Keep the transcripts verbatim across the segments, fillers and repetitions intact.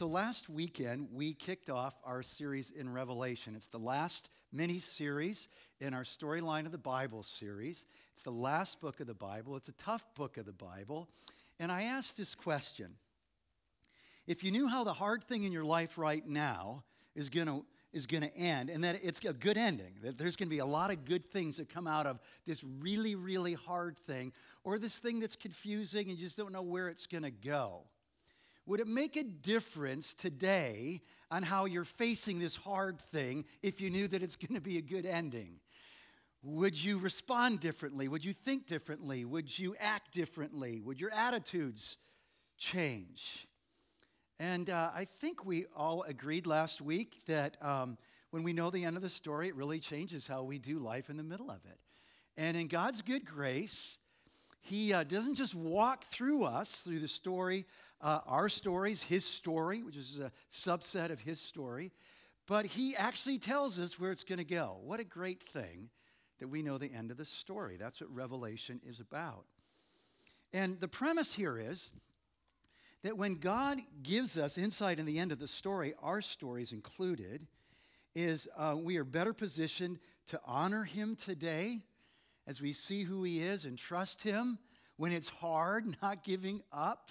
So last weekend, we kicked off our series in Revelation. It's the last mini-series in our Storyline of the Bible series. It's the last book of the Bible. It's a tough book of the Bible. And I asked this question. If you knew how the hard thing in your life right now is going to is going to end, and that it's a good ending, that there's going to be a lot of good things that come out of this really, really hard thing, or this thing that's confusing and you just don't know where it's going to go, would it make a difference today on how you're facing this hard thing if you knew that it's going to be a good ending? Would you respond differently? Would you think differently? Would you act differently? Would your attitudes change? And uh, I think we all agreed last week that um, when we know the end of the story, it really changes how we do life in the middle of it. And in God's good grace, he uh, doesn't just walk through us, through the story, uh, our stories, his story, which is a subset of his story, but he actually tells us where it's going to go. What a great thing that we know the end of the story. That's what Revelation is about. And the premise here is that when God gives us insight in the end of the story, our stories included, is uh, we are better positioned to honor him today as we see who he is and trust him when it's hard, not giving up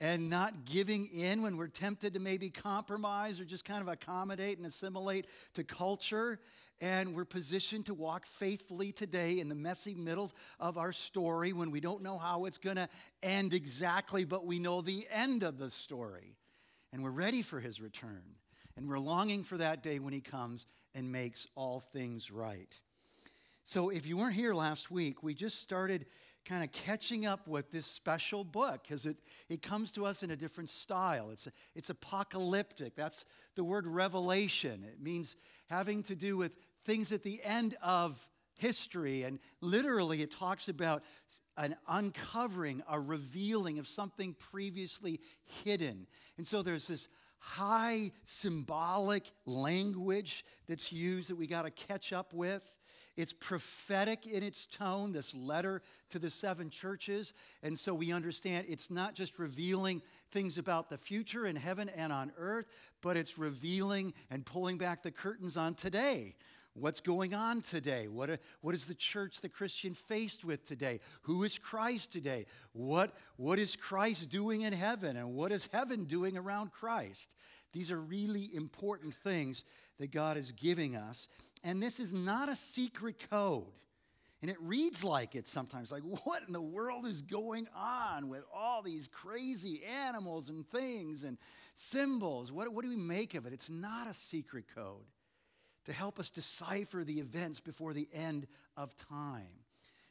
and not giving in when we're tempted to maybe compromise or just kind of accommodate and assimilate to culture. And we're positioned to walk faithfully today in the messy middle of our story when we don't know how it's going to end exactly, but we know the end of the story. And we're ready for his return. And we're longing for that day when he comes and makes all things right. So if you weren't here last week, we just started kind of catching up with this special book because it, it comes to us in a different style. It's, it's apocalyptic. That's the word revelation. It means having to do with things at the end of history. And literally it talks about an uncovering, a revealing of something previously hidden. And so there's this high symbolic language that's used that we got to catch up with. It's prophetic in its tone, this letter to the seven churches. And so we understand it's not just revealing things about the future in heaven and on earth, but it's revealing and pulling back the curtains on today. What's going on today? What, what is the church, the Christian, faced with today? Who is Christ today? What, what is Christ doing in heaven? And what is heaven doing around Christ? These are really important things that God is giving us. And this is not a secret code. And it reads like it sometimes. Like, what in the world is going on with all these crazy animals and things and symbols? What, what do we make of it? It's not a secret code to help us decipher the events before the end of time.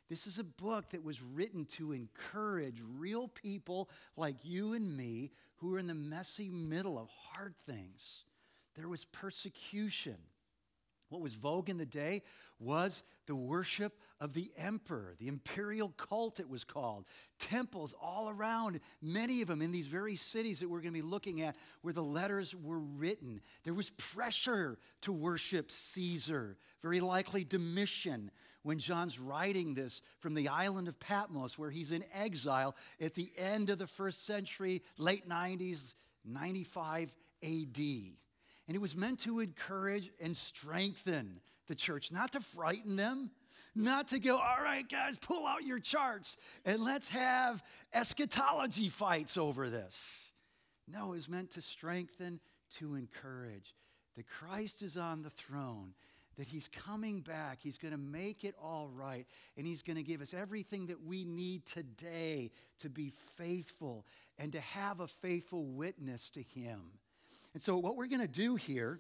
This is a book that was written to encourage real people like you and me who are in the messy middle of hard things. There was persecution. What was vogue in the day was the worship of the emperor, the imperial cult it was called. Temples all around, many of them in these very cities that we're going to be looking at where the letters were written. There was pressure to worship Caesar, very likely Domitian, when John's writing this from the island of Patmos where he's in exile at the end of the first century, late nineties, ninety-five A D And it was meant to encourage and strengthen the church, not to frighten them, not to go, all right, guys, pull out your charts and let's have eschatology fights over this. No, it was meant to strengthen, to encourage that Christ is on the throne, that he's coming back, he's going to make it all right, and he's going to give us everything that we need today to be faithful and to have a faithful witness to him. And so what we're going to do here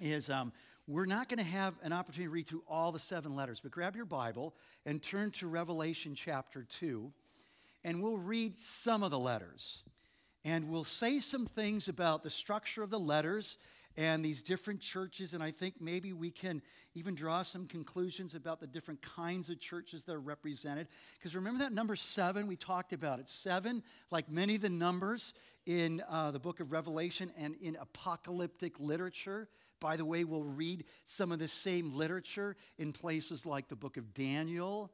is um, we're not going to have an opportunity to read through all the seven letters, but grab your Bible and turn to Revelation chapter two, and we'll read some of the letters. And we'll say some things about the structure of the letters and these different churches, and I think maybe we can even draw some conclusions about the different kinds of churches that are represented. Because remember that number seven we talked about? It's seven, like many of the numbers in uh, the book of Revelation and in apocalyptic literature. By the way, we'll read some of the same literature in places like the book of Daniel,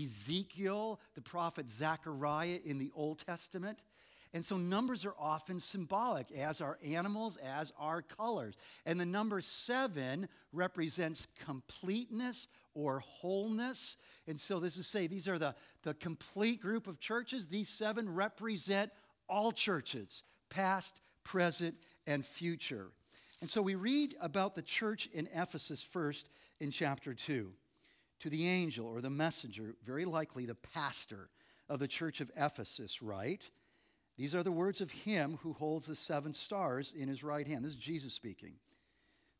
Ezekiel, the prophet Zechariah in the Old Testament. And so numbers are often symbolic, as are animals, as are colors. And the number seven represents completeness or wholeness. And so this is say these are the, the complete group of churches. These seven represent all churches, past, present, and future. And so we read about the church in Ephesus first in chapter two. To the angel or the messenger, very likely the pastor of the church of Ephesus, right? These are the words of him who holds the seven stars in his right hand. This is Jesus speaking.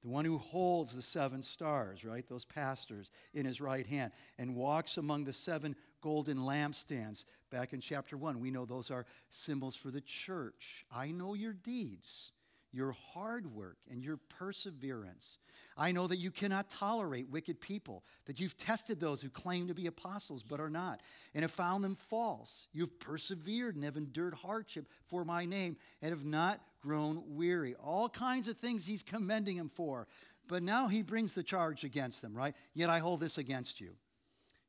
The one who holds the seven stars, right? Those pastors in his right hand, and walks among the seven golden lampstands. Back in chapter one, we know those are symbols for the church. I know your deeds, your hard work, and your perseverance. I know that you cannot tolerate wicked people, that you've tested those who claim to be apostles but are not, and have found them false. You've persevered and have endured hardship for my name, and have not grown weary. All kinds of things he's commending them for. But now he brings the charge against them, right? Yet I hold this against you.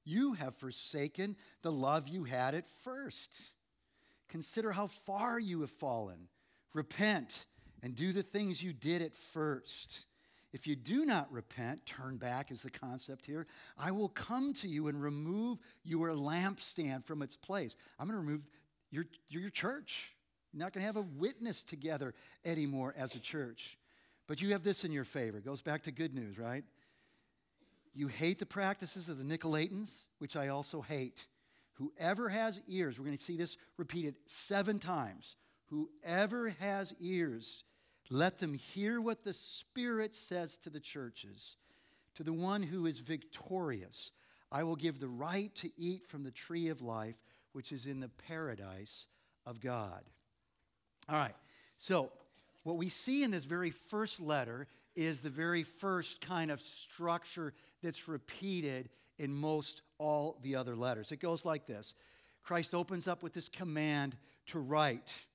You have forsaken the love you had at first. Consider how far you have fallen. Repent and do the things you did at first. If you do not repent, turn back is the concept here, I will come to you and remove your lampstand from its place. I'm going to remove your, your church. You're not going to have a witness together anymore as a church. But you have this in your favor. It goes back to good news, right? You hate the practices of the Nicolaitans, which I also hate. Whoever has ears, we're going to see this repeated seven times. Whoever has ears, let them hear what the Spirit says to the churches. To the one who is victorious, I will give the right to eat from the tree of life, which is in the paradise of God. All right, so what we see in this very first letter is the very first kind of structure that's repeated in most all the other letters. It goes like this. Christ opens up with this command to write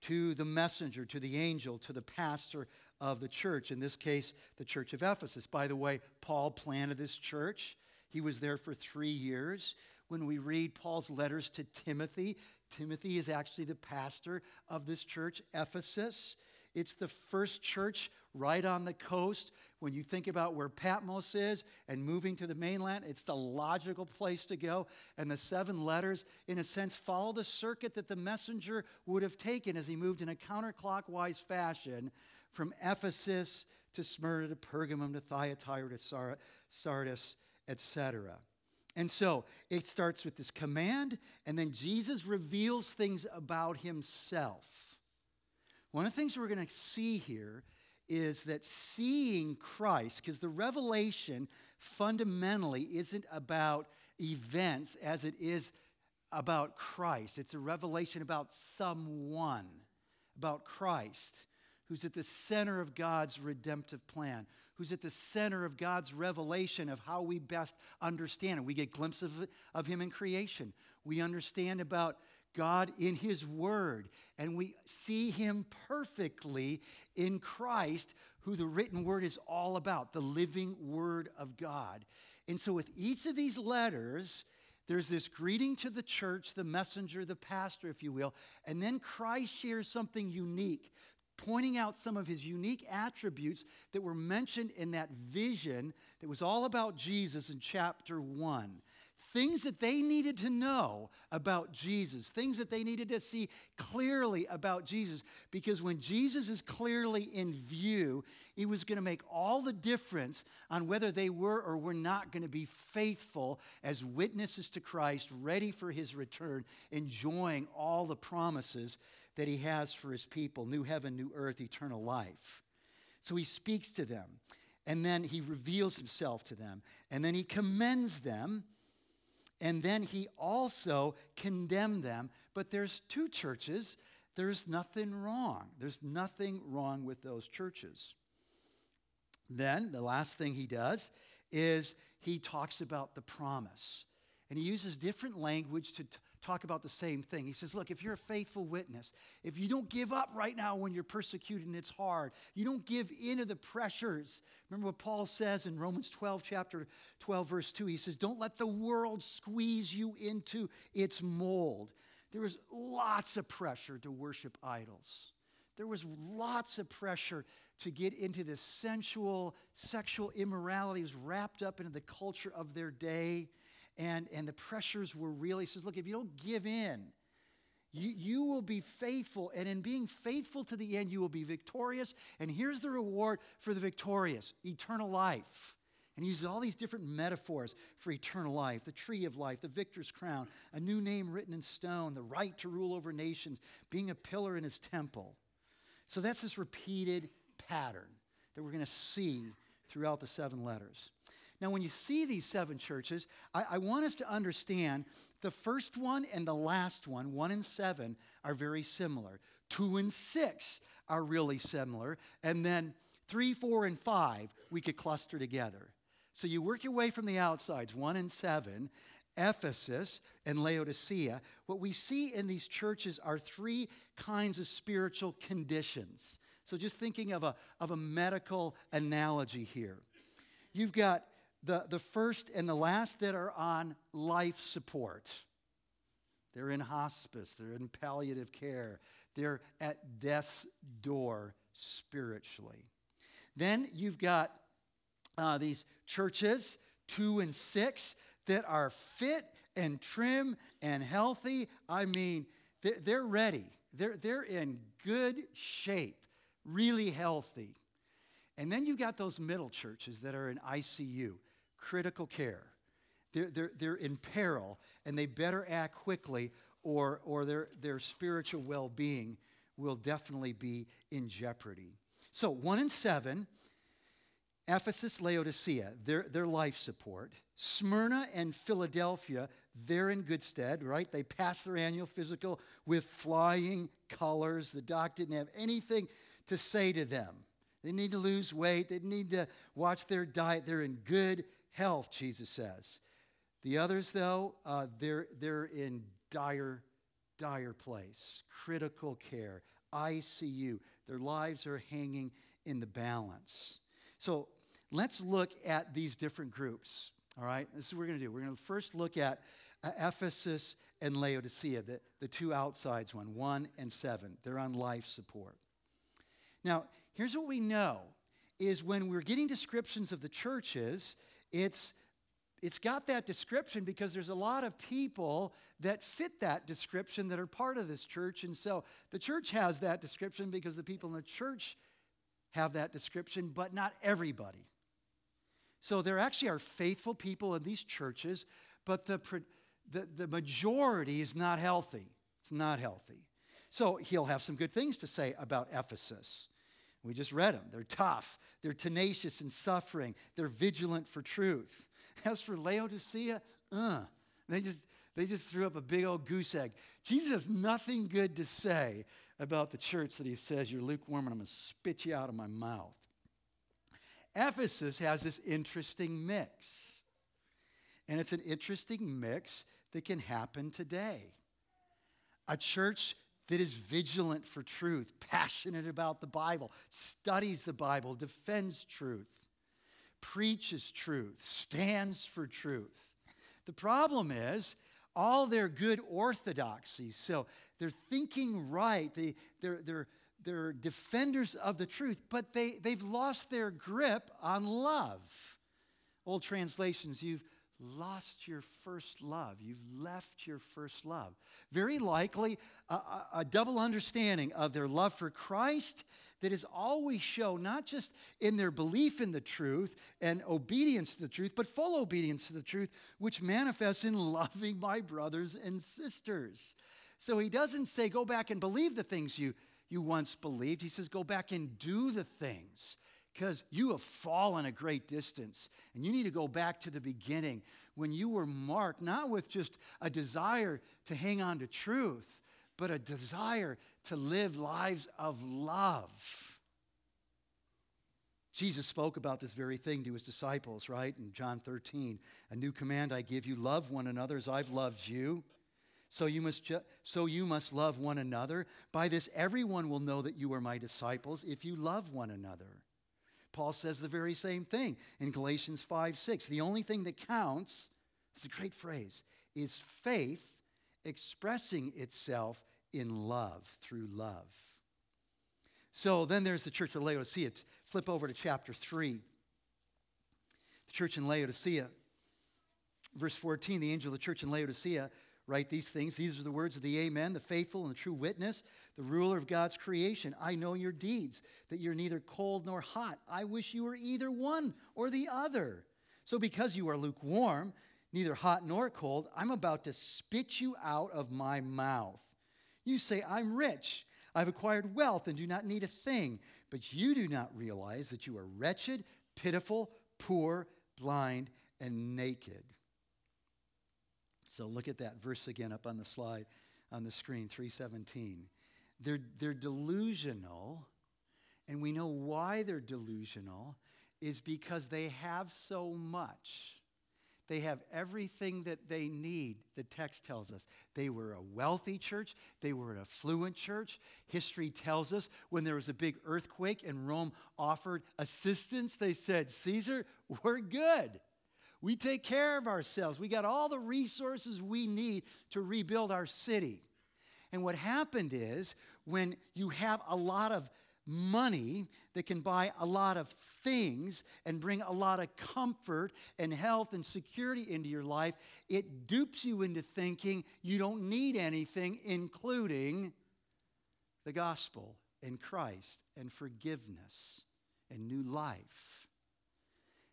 to the messenger, to the angel, to the pastor of the church. In this case, the church of Ephesus. By the way, Paul planted this church. He was there for three years. When we read Paul's letters to Timothy, Timothy is actually the pastor of this church, Ephesus. It's the first church right on the coast. When you think about where Patmos is and moving to the mainland, it's the logical place to go. And the seven letters, in a sense, follow the circuit that the messenger would have taken as he moved in a counterclockwise fashion from Ephesus to Smyrna to Pergamum to Thyatira to Sardis, et cetera. And so it starts with this command, and then Jesus reveals things about himself. One of the things we're going to see here is that seeing Christ, because the revelation fundamentally isn't about events as it is about Christ. It's a revelation about someone, about Christ, who's at the center of God's redemptive plan, who's at the center of God's revelation of how we best understand it. We get glimpses of, of him in creation. We understand about God in his word, and we see him perfectly in Christ, who the written word is all about, the living word of God. And so with each of these letters, there's this greeting to the church, the messenger, the pastor, if you will, and then Christ shares something unique, pointing out some of his unique attributes that were mentioned in that vision that was all about Jesus in chapter one. Things that they needed to know about Jesus, things that they needed to see clearly about Jesus, because when Jesus is clearly in view, it was going to make all the difference on whether they were or were not going to be faithful as witnesses to Christ, ready for his return, enjoying all the promises that he has for his people, new heaven, new earth, eternal life. So he speaks to them, and then he reveals himself to them, and then he commends them, and then he also condemned them. But there's two churches. There's nothing wrong. There's nothing wrong with those churches. Then the last thing he does is he talks about the promise. And he uses different language to t- talk about the same thing. He says, look, if you're a faithful witness, if you don't give up right now when you're persecuted and it's hard, you don't give in to the pressures. Remember what Paul says in Romans twelve, chapter twelve, verse two. He says, don't let the world squeeze you into its mold. There was lots of pressure to worship idols. There was lots of pressure to get into this sensual, sexual immorality. It was wrapped up into the culture of their day. And, and the pressures were really, he says, look, if you don't give in, you, you will be faithful. And in being faithful to the end, you will be victorious. And here's the reward for the victorious, eternal life. And he uses all these different metaphors for eternal life, the tree of life, the victor's crown, a new name written in stone, the right to rule over nations, being a pillar in his temple. So that's this repeated pattern that we're going to see throughout the seven letters. Now, when you see these seven churches, I, I want us to understand the first one and the last one, one and seven, are very similar. Two and six are really similar. And then three, four, and five, we could cluster together. So you work your way from the outsides, one and seven, Ephesus and Laodicea. What we see in these churches are three kinds of spiritual conditions. So just thinking of a, of a medical analogy here. You've got The, the first and the last that are on life support. They're in hospice. They're in palliative care. They're at death's door spiritually. Then you've got uh, these churches, two and six, that are fit and trim and healthy. I mean, they're, they're ready. They're, they're in good shape, really healthy. And then you've got those middle churches that are in I C U. Critical care. They're, they're, they're in peril, and they better act quickly or, or their, their spiritual well-being will definitely be in jeopardy. So one and seven, Ephesus, Laodicea, their, their life support. Smyrna and Philadelphia, they're in good stead, right? They passed their annual physical with flying colors. The doc didn't have anything to say to them. They need to lose weight. They need to watch their diet. They're in good health, Jesus says. The others, though, uh, they're, they're in dire, dire place, critical care, I C U. Their lives are hanging in the balance. So let's look at these different groups, all right? This is what we're going to do. We're going to first look at uh, Ephesus and Laodicea, the, the two outsides one, one and seven. They're on life support. Now, here's what we know, is when we're getting descriptions of the churches, it's it's got that description because there's a lot of people that fit that description that are part of this church. And so the church has that description because the people in the church have that description, but not everybody. So there actually are faithful people in these churches, but the the, the majority is not healthy. It's not healthy. So he'll have some good things to say about Ephesus. We just read them. They're tough. They're tenacious in suffering. They're vigilant for truth. As for Laodicea, uh, they just they just threw up a big old goose egg. Jesus has nothing good to say about the church that he says, you're lukewarm and I'm going to spit you out of my mouth. Ephesus has this interesting mix. And it's an interesting mix that can happen today. A church that is vigilant for truth, passionate about the Bible, studies the Bible, defends truth, preaches truth, stands for truth. The problem is all their good orthodoxies, so they're thinking right, they, they're, they're, they're defenders of the truth, but they, they've lost their grip on love. Old translations, you've lost your first love. You've left your first love. Very likely a, a, a double understanding of their love for Christ that is always shown not just in their belief in the truth and obedience to the truth, but full obedience to the truth, which manifests in loving my brothers and sisters. So he doesn't say, go back and believe the things you, you once believed. He says, go back and do the things. Because you have fallen a great distance, and you need to go back to the beginning when you were marked, not with just a desire to hang on to truth, but a desire to live lives of love. Jesus spoke about this very thing to his disciples, right? In John thirteen, a new command I give you, love one another as I've loved you. So you must ju- so you must love one another. By this everyone will know that you are my disciples if you love one another. Paul says the very same thing in Galatians five, six. The only thing that counts, it's a great phrase, is faith expressing itself in love, through love. So then there's the church of Laodicea. Flip over to chapter three. The church in Laodicea. Verse fourteen, the angel of the church in Laodicea, write these things. These are the words of the Amen, the faithful and the true witness, the ruler of God's creation. I know your deeds, that you're neither cold nor hot. I wish you were either one or the other. So because you are lukewarm, neither hot nor cold, I'm about to spit you out of my mouth. You say, I'm rich. I've acquired wealth and do not need a thing. But you do not realize that you are wretched, pitiful, poor, blind, and naked. So look at that verse again up on the slide, on the screen, three seventeen. They're, they're delusional, and we know why they're delusional is because they have so much. They have everything that they need, the text tells us. They were a wealthy church. They were an affluent church. History tells us when there was a big earthquake and Rome offered assistance, they said, Caesar, we're good. We take care of ourselves. We got all the resources we need to rebuild our city. And what happened is when you have a lot of money that can buy a lot of things and bring a lot of comfort and health and security into your life, it dupes you into thinking you don't need anything, including the gospel and Christ and forgiveness and new life.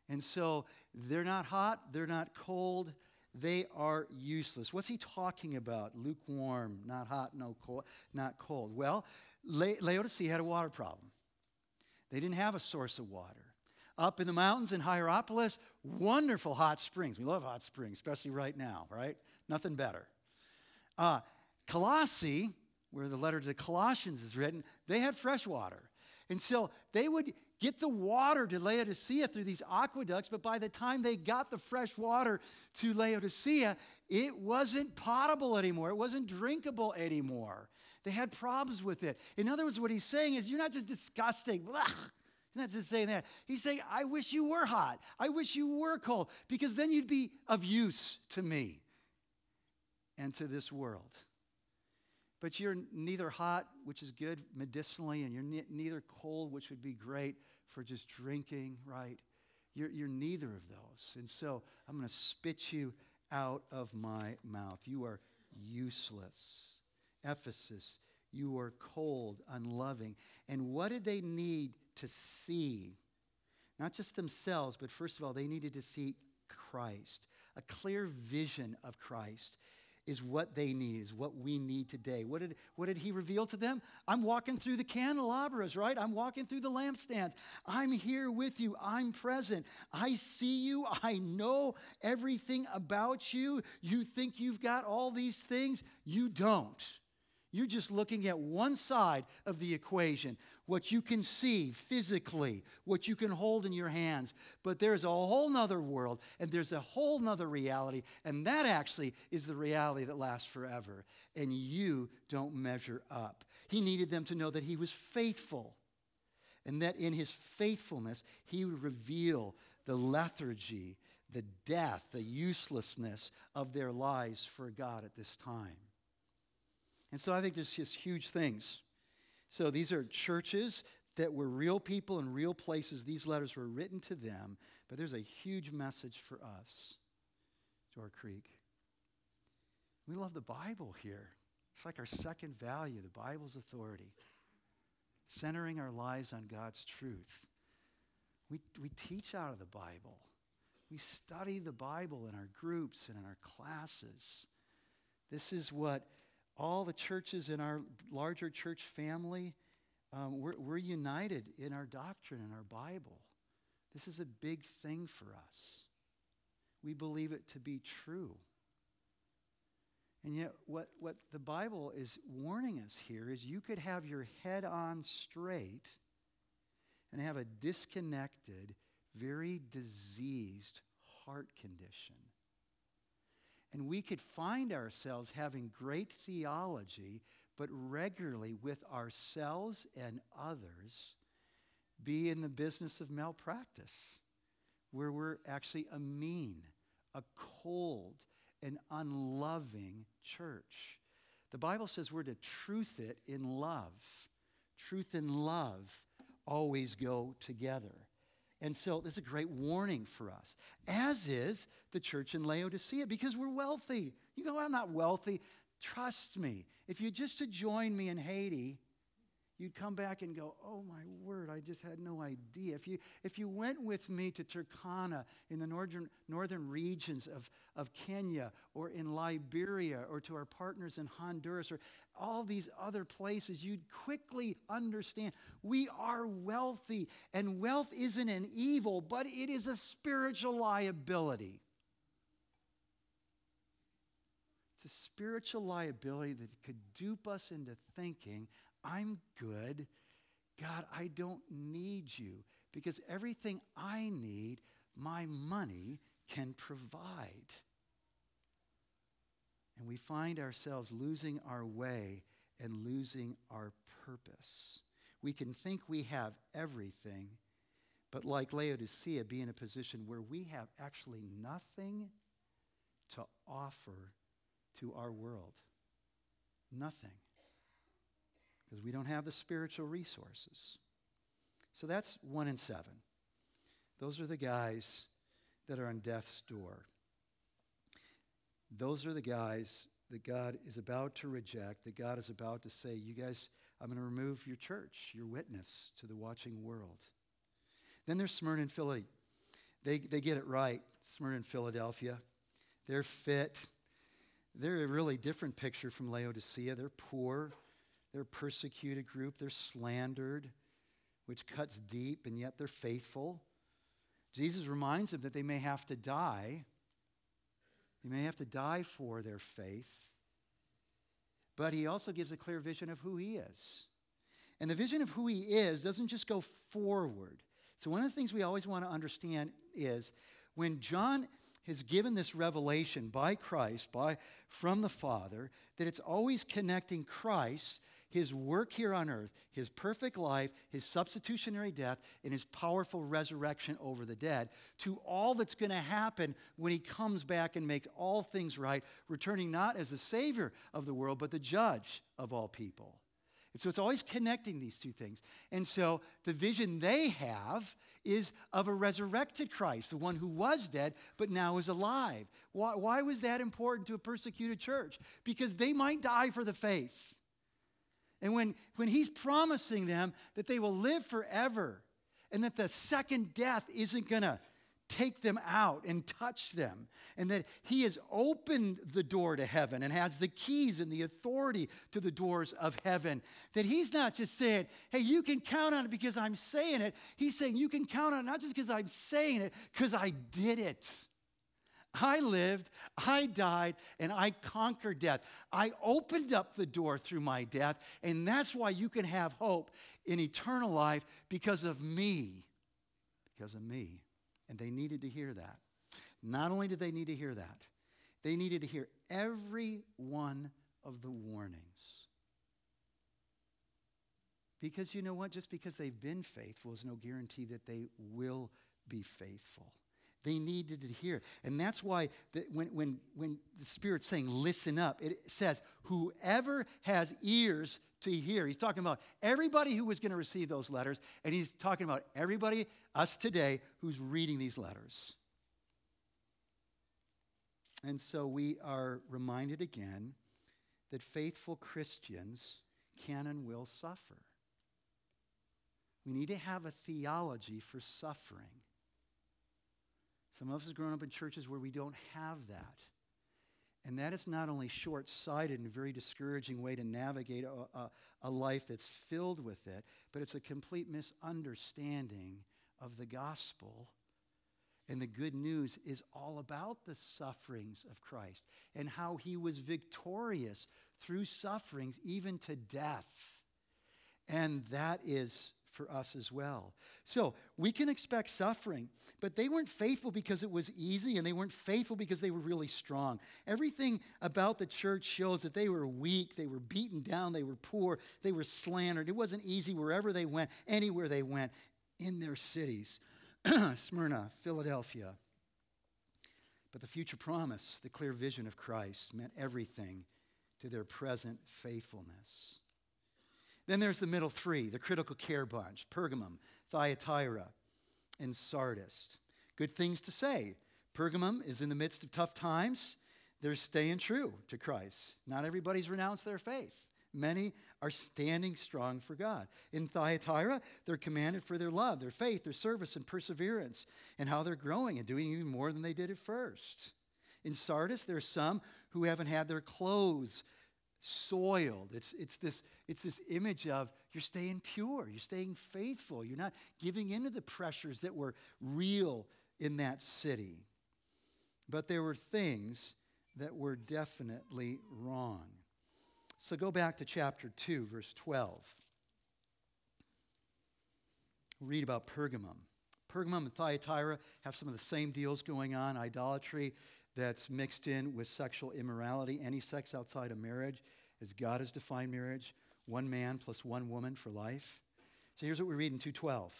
And so they're not hot, they're not cold, they are useless. What's he talking about? Lukewarm, not hot, no cold, not cold. Well, La- Laodicea had a water problem. They didn't have a source of water. Up in the mountains in Hierapolis, wonderful hot springs. We love hot springs, especially right now, right? Nothing better. Uh, Colossae, where the letter to the Colossians is written, they had fresh water. And so they would get the water to Laodicea through these aqueducts, but by the time they got the fresh water to Laodicea, it wasn't potable anymore. It wasn't drinkable anymore. They had problems with it. In other words, what he's saying is, you're not just disgusting. Blech. He's not just saying that. He's saying, I wish you were hot. I wish you were cold, because then you'd be of use to me and to this world. But you're neither hot, which is good medicinally, and you're ne- neither cold, which would be great for just drinking, right? You're, you're neither of those. And so I'm going to spit you out of my mouth. You are useless. Ephesus, you are cold, unloving. And what did they need to see? Not just themselves, but first of all, they needed to see Christ, a clear vision of Christ. Is what they need, is what we need today. What did, what did he reveal to them? I'm walking through the candelabras, right? I'm walking through the lampstands. I'm here with you. I'm present. I see you. I know everything about you. You think you've got all these things. You don't. You're just looking at one side of the equation, what you can see physically, what you can hold in your hands. But there's a whole nother world, and there's a whole nother reality, and that actually is the reality that lasts forever. And you don't measure up. He needed them to know that he was faithful, and that in his faithfulness, he would reveal the lethargy, the death, the uselessness of their lives for God at this time. And so I think there's just huge things. So these are churches that were real people in real places. These letters were written to them, but there's a huge message for us, Door Creek. We love the Bible here. It's like our second value, the Bible's authority, centering our lives on God's truth. We, we teach out of the Bible. We study the Bible in our groups and in our classes. This is what all the churches in our larger church family, um, we're, we're united in our doctrine and our Bible. This is a big thing for us. We believe it to be true. And yet what, what the Bible is warning us here is you could have your head on straight and have a disconnected, very diseased heart condition. And we could find ourselves having great theology, but regularly with ourselves and others be in the business of malpractice, where we're actually a mean, a cold, an unloving church. The Bible says we're to truth it in love. Truth and love always go together. And so this is a great warning for us, as is the church in Laodicea, because we're wealthy. You go, I'm not wealthy. Trust me, if you just to join me in Haiti, you'd come back and go, oh my word, I just had no idea. If you if you went with me to Turkana in the northern northern regions of, of Kenya, or in Liberia, or to our partners in Honduras, or all these other places, you'd quickly understand we are wealthy, and wealth isn't an evil, but it is a spiritual liability. It's a spiritual liability that could dupe us into thinking, I'm good. God, I don't need you, because everything I need, my money can provide. And we find ourselves losing our way and losing our purpose. We can think we have everything, but like Laodicea, be in a position where we have actually nothing to offer to our world. Nothing. Because we don't have the spiritual resources. So that's one in seven. Those are the guys that are on death's door. Those are the guys that God is about to reject, that God is about to say, you guys, I'm going to remove your church, your witness to the watching world. Then there's Smyrna and Philadelphia. They, they get it right, Smyrna and Philadelphia. They're fit. They're a really different picture from Laodicea. They're poor. They're a persecuted group. They're slandered, which cuts deep, and yet they're faithful. Jesus reminds them that they may have to die. They may have to die for their faith. But he also gives a clear vision of who he is. And the vision of who he is doesn't just go forward. So one of the things we always want to understand is when John has given this revelation by Christ, by from the Father, that it's always connecting Christ, his work here on earth, his perfect life, his substitutionary death, and his powerful resurrection over the dead, to all that's going to happen when he comes back and makes all things right, returning not as the Savior of the world, but the Judge of all people. And so it's always connecting these two things. And so the vision they have is of a resurrected Christ, the one who was dead but now is alive. Why, why was that important to a persecuted church? Because they might die for the faith. And when, when he's promising them that they will live forever and that the second death isn't going to take them out and touch them, and that he has opened the door to heaven and has the keys and the authority to the doors of heaven, that he's not just saying, hey, you can count on it because I'm saying it. He's saying you can count on it not just because I'm saying it, because I did it. I lived, I died, and I conquered death. I opened up the door through my death, and that's why you can have hope in eternal life, because of me, because of me. And they needed to hear that. Not only did they need to hear that, they needed to hear every one of the warnings. Because you know what? Just because they've been faithful is no guarantee that they will be faithful. They needed to hear. And that's why the, when, when, when the Spirit's saying, listen up, it says, whoever has ears to hear. He's talking about everybody who was going to receive those letters, and he's talking about everybody, us today, who's reading these letters. And so we are reminded again that faithful Christians can and will suffer. We need to have a theology for suffering. Some of us have grown up in churches where we don't have that. And that is not only short-sighted and a very discouraging way to navigate a, a, a life that's filled with it, but it's a complete misunderstanding of the gospel. And the good news is all about the sufferings of Christ and how he was victorious through sufferings, even to death. And that is for us as well. So we can expect suffering, but they weren't faithful because it was easy, and they weren't faithful because they were really strong. Everything about the church shows that they were weak, they were beaten down, they were poor, they were slandered. It wasn't easy wherever they went, anywhere they went, in their cities. Smyrna, Philadelphia. But the future promise, the clear vision of Christ, meant everything to their present faithfulness. Then there's the middle three, the critical care bunch: Pergamum, Thyatira, and Sardis. Good things to say. Pergamum is in the midst of tough times. They're staying true to Christ. Not everybody's renounced their faith. Many are standing strong for God. In Thyatira, they're commended for their love, their faith, their service, and perseverance, and how they're growing and doing even more than they did at first. In Sardis, there are some who haven't had their clothes soiled. It's, it's, this, it's this image of you're staying pure, you're staying faithful, you're not giving in to the pressures that were real in that city. But there were things that were definitely wrong. So go back to chapter two, verse twelve. Read about Pergamum. Pergamum and Thyatira have some of the same deals going on: idolatry that's mixed in with sexual immorality, any sex outside of marriage, as God has defined marriage, one man plus one woman for life. So here's what we read in two twelve.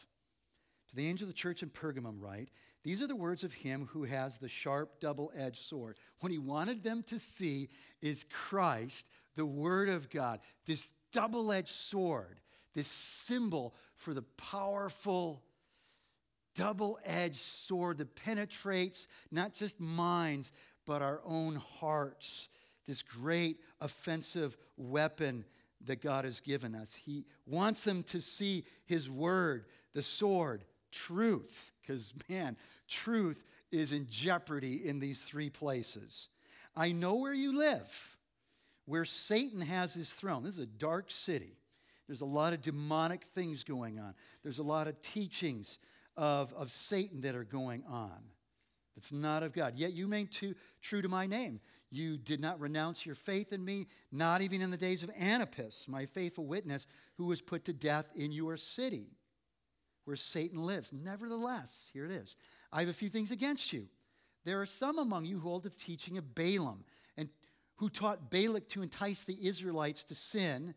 To the angel of the church in Pergamum write, these are the words of him who has the sharp double-edged sword. What he wanted them to see is Christ, the Word of God, this double-edged sword, this symbol for the powerful double-edged sword that penetrates not just minds, but our own hearts, this great offensive weapon that God has given us. He wants them to see his word, the sword, truth, because, man, truth is in jeopardy in these three places. I know where you live, where Satan has his throne. This is a dark city. There's a lot of demonic things going on. There's a lot of teachings of, of Satan that are going on. It's not of God. Yet you remain true to my name. You did not renounce your faith in me, not even in the days of Antipas, my faithful witness, who was put to death in your city, where Satan lives. Nevertheless, here it is, I have a few things against you. There are some among you who hold the teaching of Balaam, and who taught Balak to entice the Israelites to sin,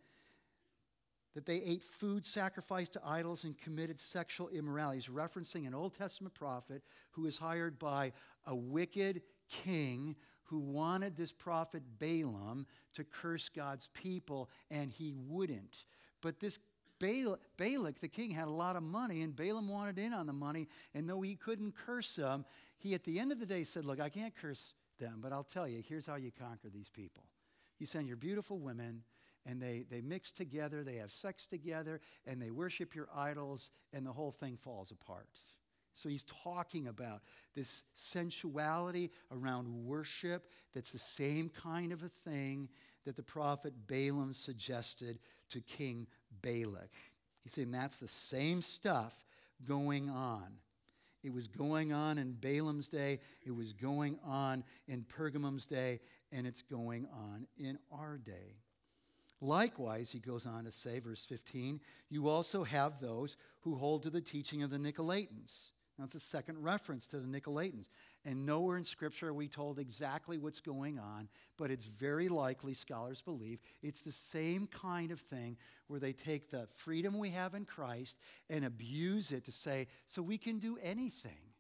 that they ate food sacrificed to idols and committed sexual immoralities, referencing an Old Testament prophet who was hired by a wicked king who wanted this prophet Balaam to curse God's people, and he wouldn't. But this Balak, the king, had a lot of money, and Balaam wanted in on the money, and though he couldn't curse them, he at the end of the day said, look, I can't curse them, but I'll tell you, here's how you conquer these people. You send your beautiful women, and they, they mix together, they have sex together, and they worship your idols, and the whole thing falls apart. So he's talking about this sensuality around worship that's the same kind of a thing that the prophet Balaam suggested to King Balak. He's saying that's the same stuff going on. It was going on in Balaam's day, it was going on in Pergamum's day, and it's going on in our day. Likewise, he goes on to say, verse fifteen, you also have those who hold to the teaching of the Nicolaitans. Now, it's a second reference to the Nicolaitans. And nowhere in Scripture are we told exactly what's going on, but it's very likely, scholars believe, it's the same kind of thing where they take the freedom we have in Christ and abuse it to say, so we can do anything.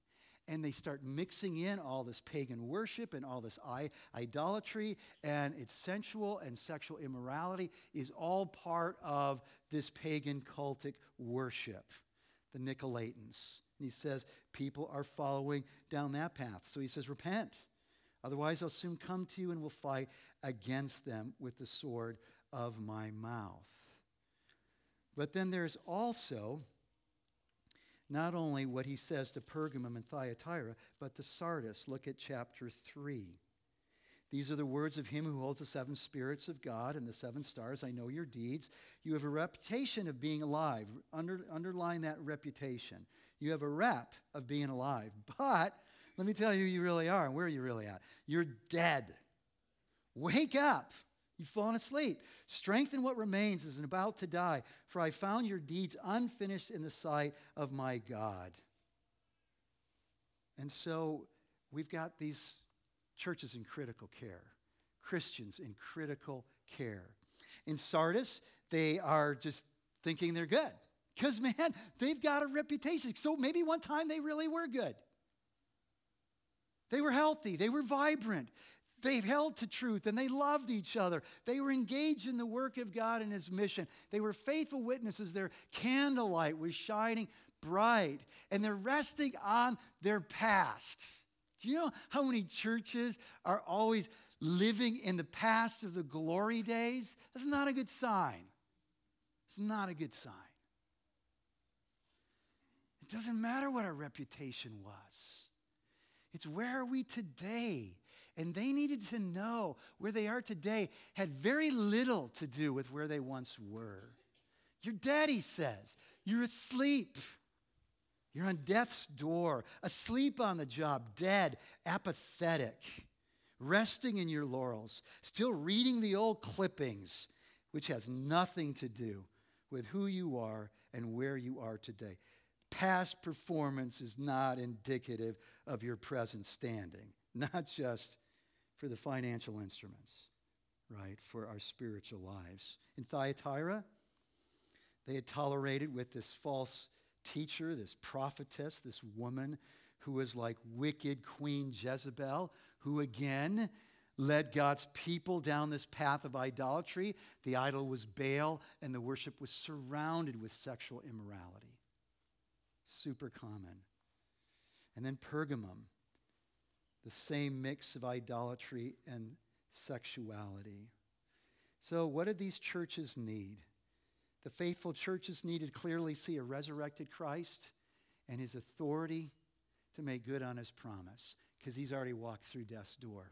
And they start mixing in all this pagan worship and all this idolatry, and it's sensual, and sexual immorality is all part of this pagan cultic worship, the Nicolaitans. And he says, people are following down that path. So he says, repent. Otherwise, I'll soon come to you and will fight against them with the sword of my mouth. But then there's also not only what he says to Pergamum and Thyatira, but to Sardis. Look at chapter three. These are the words of him who holds the seven spirits of God and the seven stars. I know your deeds. You have a reputation of being alive. Under, underline that reputation. You have a rep of being alive. But let me tell you who you really are and where you're really at. You're dead. Wake up. You've fallen asleep. Strengthen what remains is about to die. For I found your deeds unfinished in the sight of my God. And so we've got these churches in critical care, Christians in critical care. In Sardis, they are just thinking they're good because, man, they've got a reputation. So maybe one time they really were good. They were healthy. They were vibrant. They held to truth, and they loved each other. They were engaged in the work of God and his mission. They were faithful witnesses. Their candlelight was shining bright, and they're resting on their past. Do you know how many churches are always living in the past of the glory days? That's not a good sign. It's not a good sign. It doesn't matter what our reputation was. It's where are we today? And they needed to know where they are today had very little to do with where they once were. Your daddy says, you're asleep. You're on death's door, asleep on the job, dead, apathetic, resting in your laurels, still reading the old clippings, which has nothing to do with who you are and where you are today. Past performance is not indicative of your present standing, not just for the financial instruments, right? For our spiritual lives. In Thyatira, they had tolerated with this false teacher, this prophetess, this woman who was like wicked Queen Jezebel, who again led God's people down this path of idolatry. The idol was Baal, and the worship was surrounded with sexual immorality. Super common. And then Pergamum, the same mix of idolatry and sexuality. So what did these churches need? The faithful churches needed clearly see a resurrected Christ and his authority to make good on his promise, because he's already walked through death's door.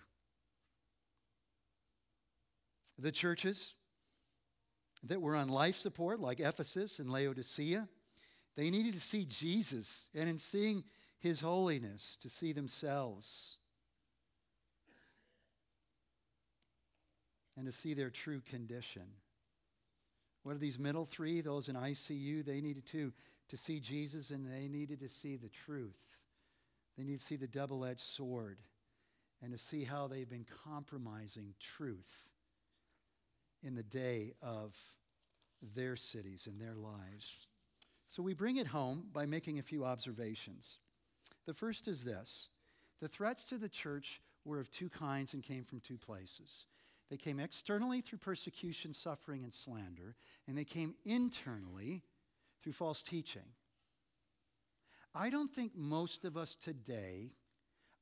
The churches that were on life support, like Ephesus and Laodicea, they needed to see Jesus, and in seeing his holiness, to see themselves and to see their true condition. What are these middle three? Those in I C U, they needed to, to see Jesus, and they needed to see the truth. They needed to see the double-edged sword and to see how they've been compromising truth in the day of their cities and their lives. So we bring it home by making a few observations. The first is this. The threats to the church were of two kinds and came from two places. They came externally through persecution, suffering, and slander, and they came internally through false teaching. I don't think most of us today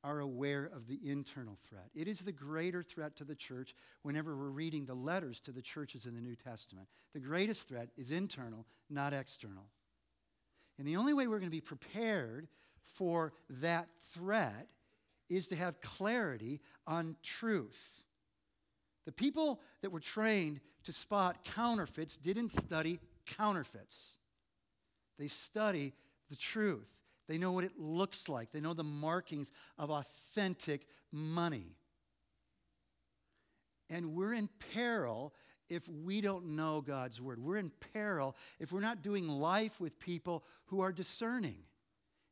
are aware of the internal threat. It is the greater threat to the church whenever we're reading the letters to the churches in the New Testament. The greatest threat is internal, not external. And the only way we're going to be prepared for that threat is to have clarity on truth. The people that were trained to spot counterfeits didn't study counterfeits. They study the truth. They know what it looks like. They know the markings of authentic money. And we're in peril if we don't know God's word. We're in peril if we're not doing life with people who are discerning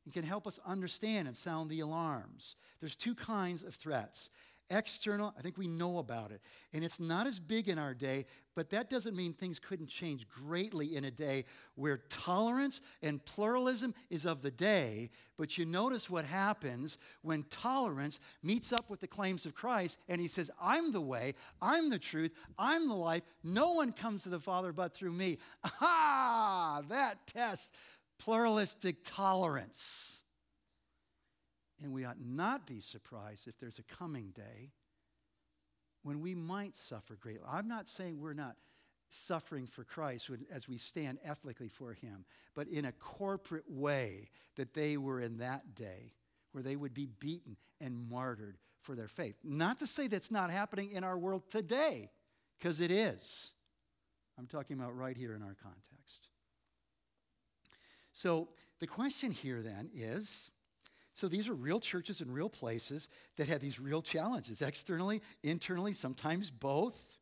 and can help us understand and sound the alarms. There's two kinds of threats. External, I think we know about it. And it's not as big in our day, but that doesn't mean things couldn't change greatly in a day where tolerance and pluralism is of the day. But you notice what happens when tolerance meets up with the claims of Christ, and he says, I'm the way, I'm the truth, I'm the life. No one comes to the Father but through me. Ah, that tests pluralistic tolerance. And we ought not be surprised if there's a coming day when we might suffer greatly. I'm not saying we're not suffering for Christ as we stand ethically for him, but in a corporate way that they were in that day, where they would be beaten and martyred for their faith. Not to say that's not happening in our world today, because it is. I'm talking about right here in our context. So the question here then is, so these are real churches and real places that had these real challenges, externally, internally, sometimes both.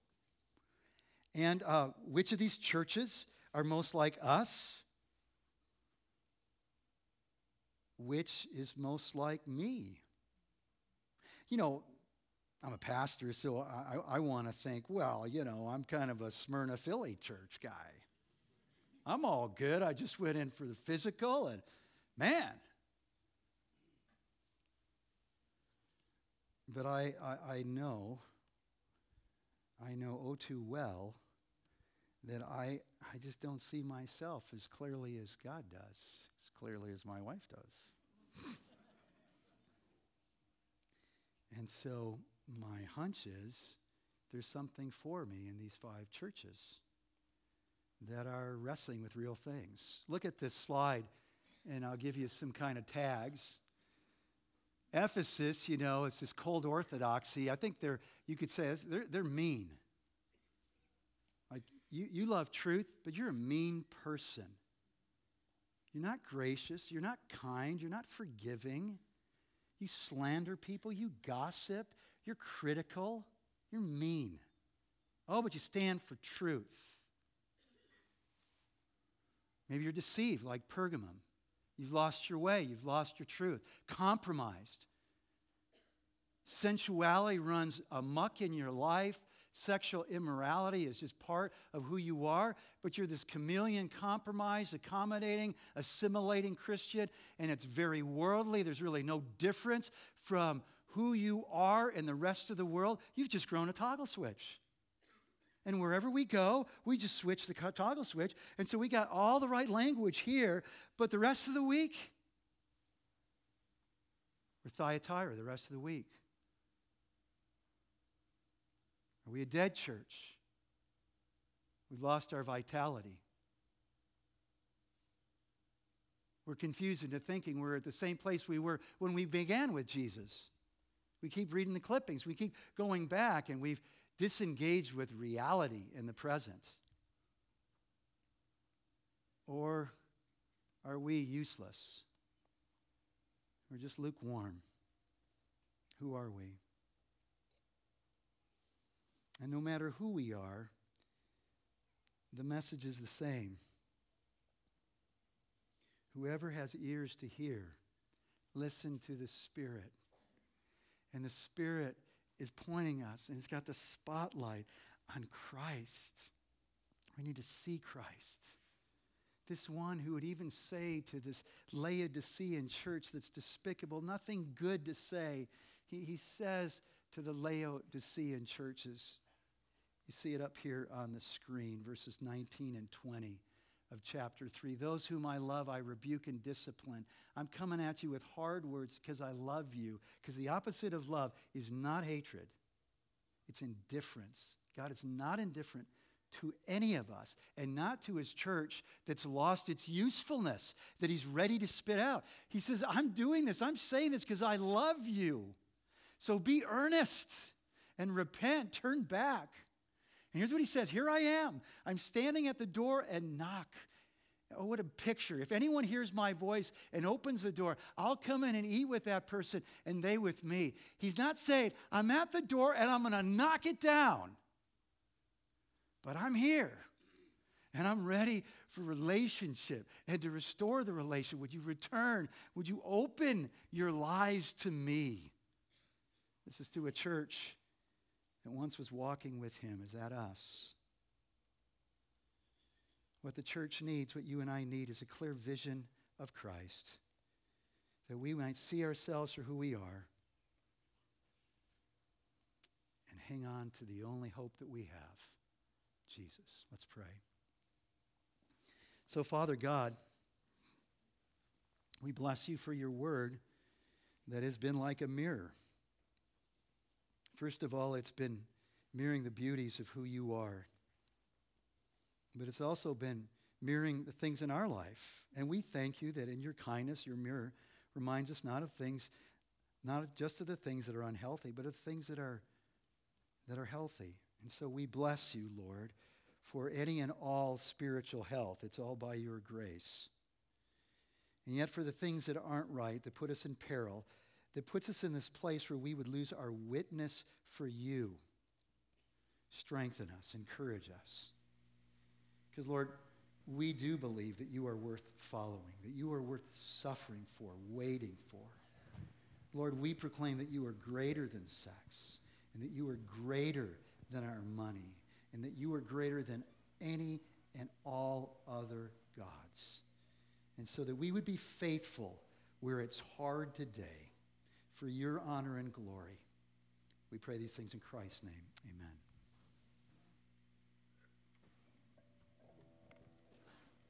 And uh, which of these churches are most like us? Which is most like me? You know, I'm a pastor, so I, I want to think, well, you know, I'm kind of a Smyrna, Philly church guy. I'm all good. I just went in for the physical, and man, But I, I, I know, I know oh too well that I, I just don't see myself as clearly as God does, as clearly as my wife does. And so my hunch is there's something for me in these five churches that are wrestling with real things. Look at this slide, and I'll give you some kind of tags. Ephesus, you know, it's this cold orthodoxy. I think they're, you could say, they're, they're mean. Like, you, you love truth, but you're a mean person. You're not gracious. You're not kind. You're not forgiving. You slander people. You gossip. You're critical. You're mean. Oh, but you stand for truth. Maybe you're deceived, like Pergamum. You've lost your way. You've lost your truth. Compromised. Sensuality runs amok in your life. Sexual immorality is just part of who you are. But you're this chameleon, compromised, accommodating, assimilating Christian. And it's very worldly. There's really no difference from who you are and the rest of the world. You've just grown a toggle switch. And wherever we go, we just switch the toggle switch. And so we got all the right language here, but the rest of the week, we're Thyatira the rest of the week. Are we a dead church? We've lost our vitality. We're confused into thinking we're at the same place we were when we began with Jesus. We keep reading the clippings. We keep going back, and we've disengaged with reality in the present? Or are we useless? We're just lukewarm. Who are we? And no matter who we are, the message is the same. Whoever has ears to hear, listen to the Spirit. And the Spirit is pointing us, and it's got the spotlight on Christ. We need to see Christ. This one who would even say to this Laodicean church that's despicable, nothing good to say. He, he says to the Laodicean churches, you see it up here on the screen, verses nineteen and twenty of chapter three. Those whom I love, I rebuke and discipline. I'm coming at you with hard words because I love you. Because the opposite of love is not hatred. It's indifference. God is not indifferent to any of us, and not to his church that's lost its usefulness, that he's ready to spit out. He says, I'm doing this. I'm saying this because I love you. So be earnest and repent. Turn back. And here's what he says. Here I am. I'm standing at the door and knock. Oh, what a picture. If anyone hears my voice and opens the door, I'll come in and eat with that person and they with me. He's not saying, I'm at the door and I'm going to knock it down. But I'm here. And I'm ready for relationship and to restore the relationship. Would you return? Would you open your lives to me? This is to a church that once was walking with him. Is that us? What the church needs, what you and I need, is a clear vision of Christ, that we might see ourselves for who we are and hang on to the only hope that we have, Jesus. Let's pray. So, Father God, we bless you for your word that has been like a mirror. First of all, it's been mirroring the beauties of who you are. But it's also been mirroring the things in our life. And we thank you that in your kindness, your mirror reminds us not of things, not just of the things that are unhealthy, but of things that are, that are healthy. And so we bless you, Lord, for any and all spiritual health. It's all by your grace. And yet for the things that aren't right, that put us in peril, that puts us in this place where we would lose our witness for you. Strengthen us, encourage us. Because, Lord, we do believe that you are worth following, that you are worth suffering for, waiting for. Lord, we proclaim that you are greater than sex, and that you are greater than our money, and that you are greater than any and all other gods. And so that we would be faithful where it's hard today, for your honor and glory. We pray these things in Christ's name. Amen.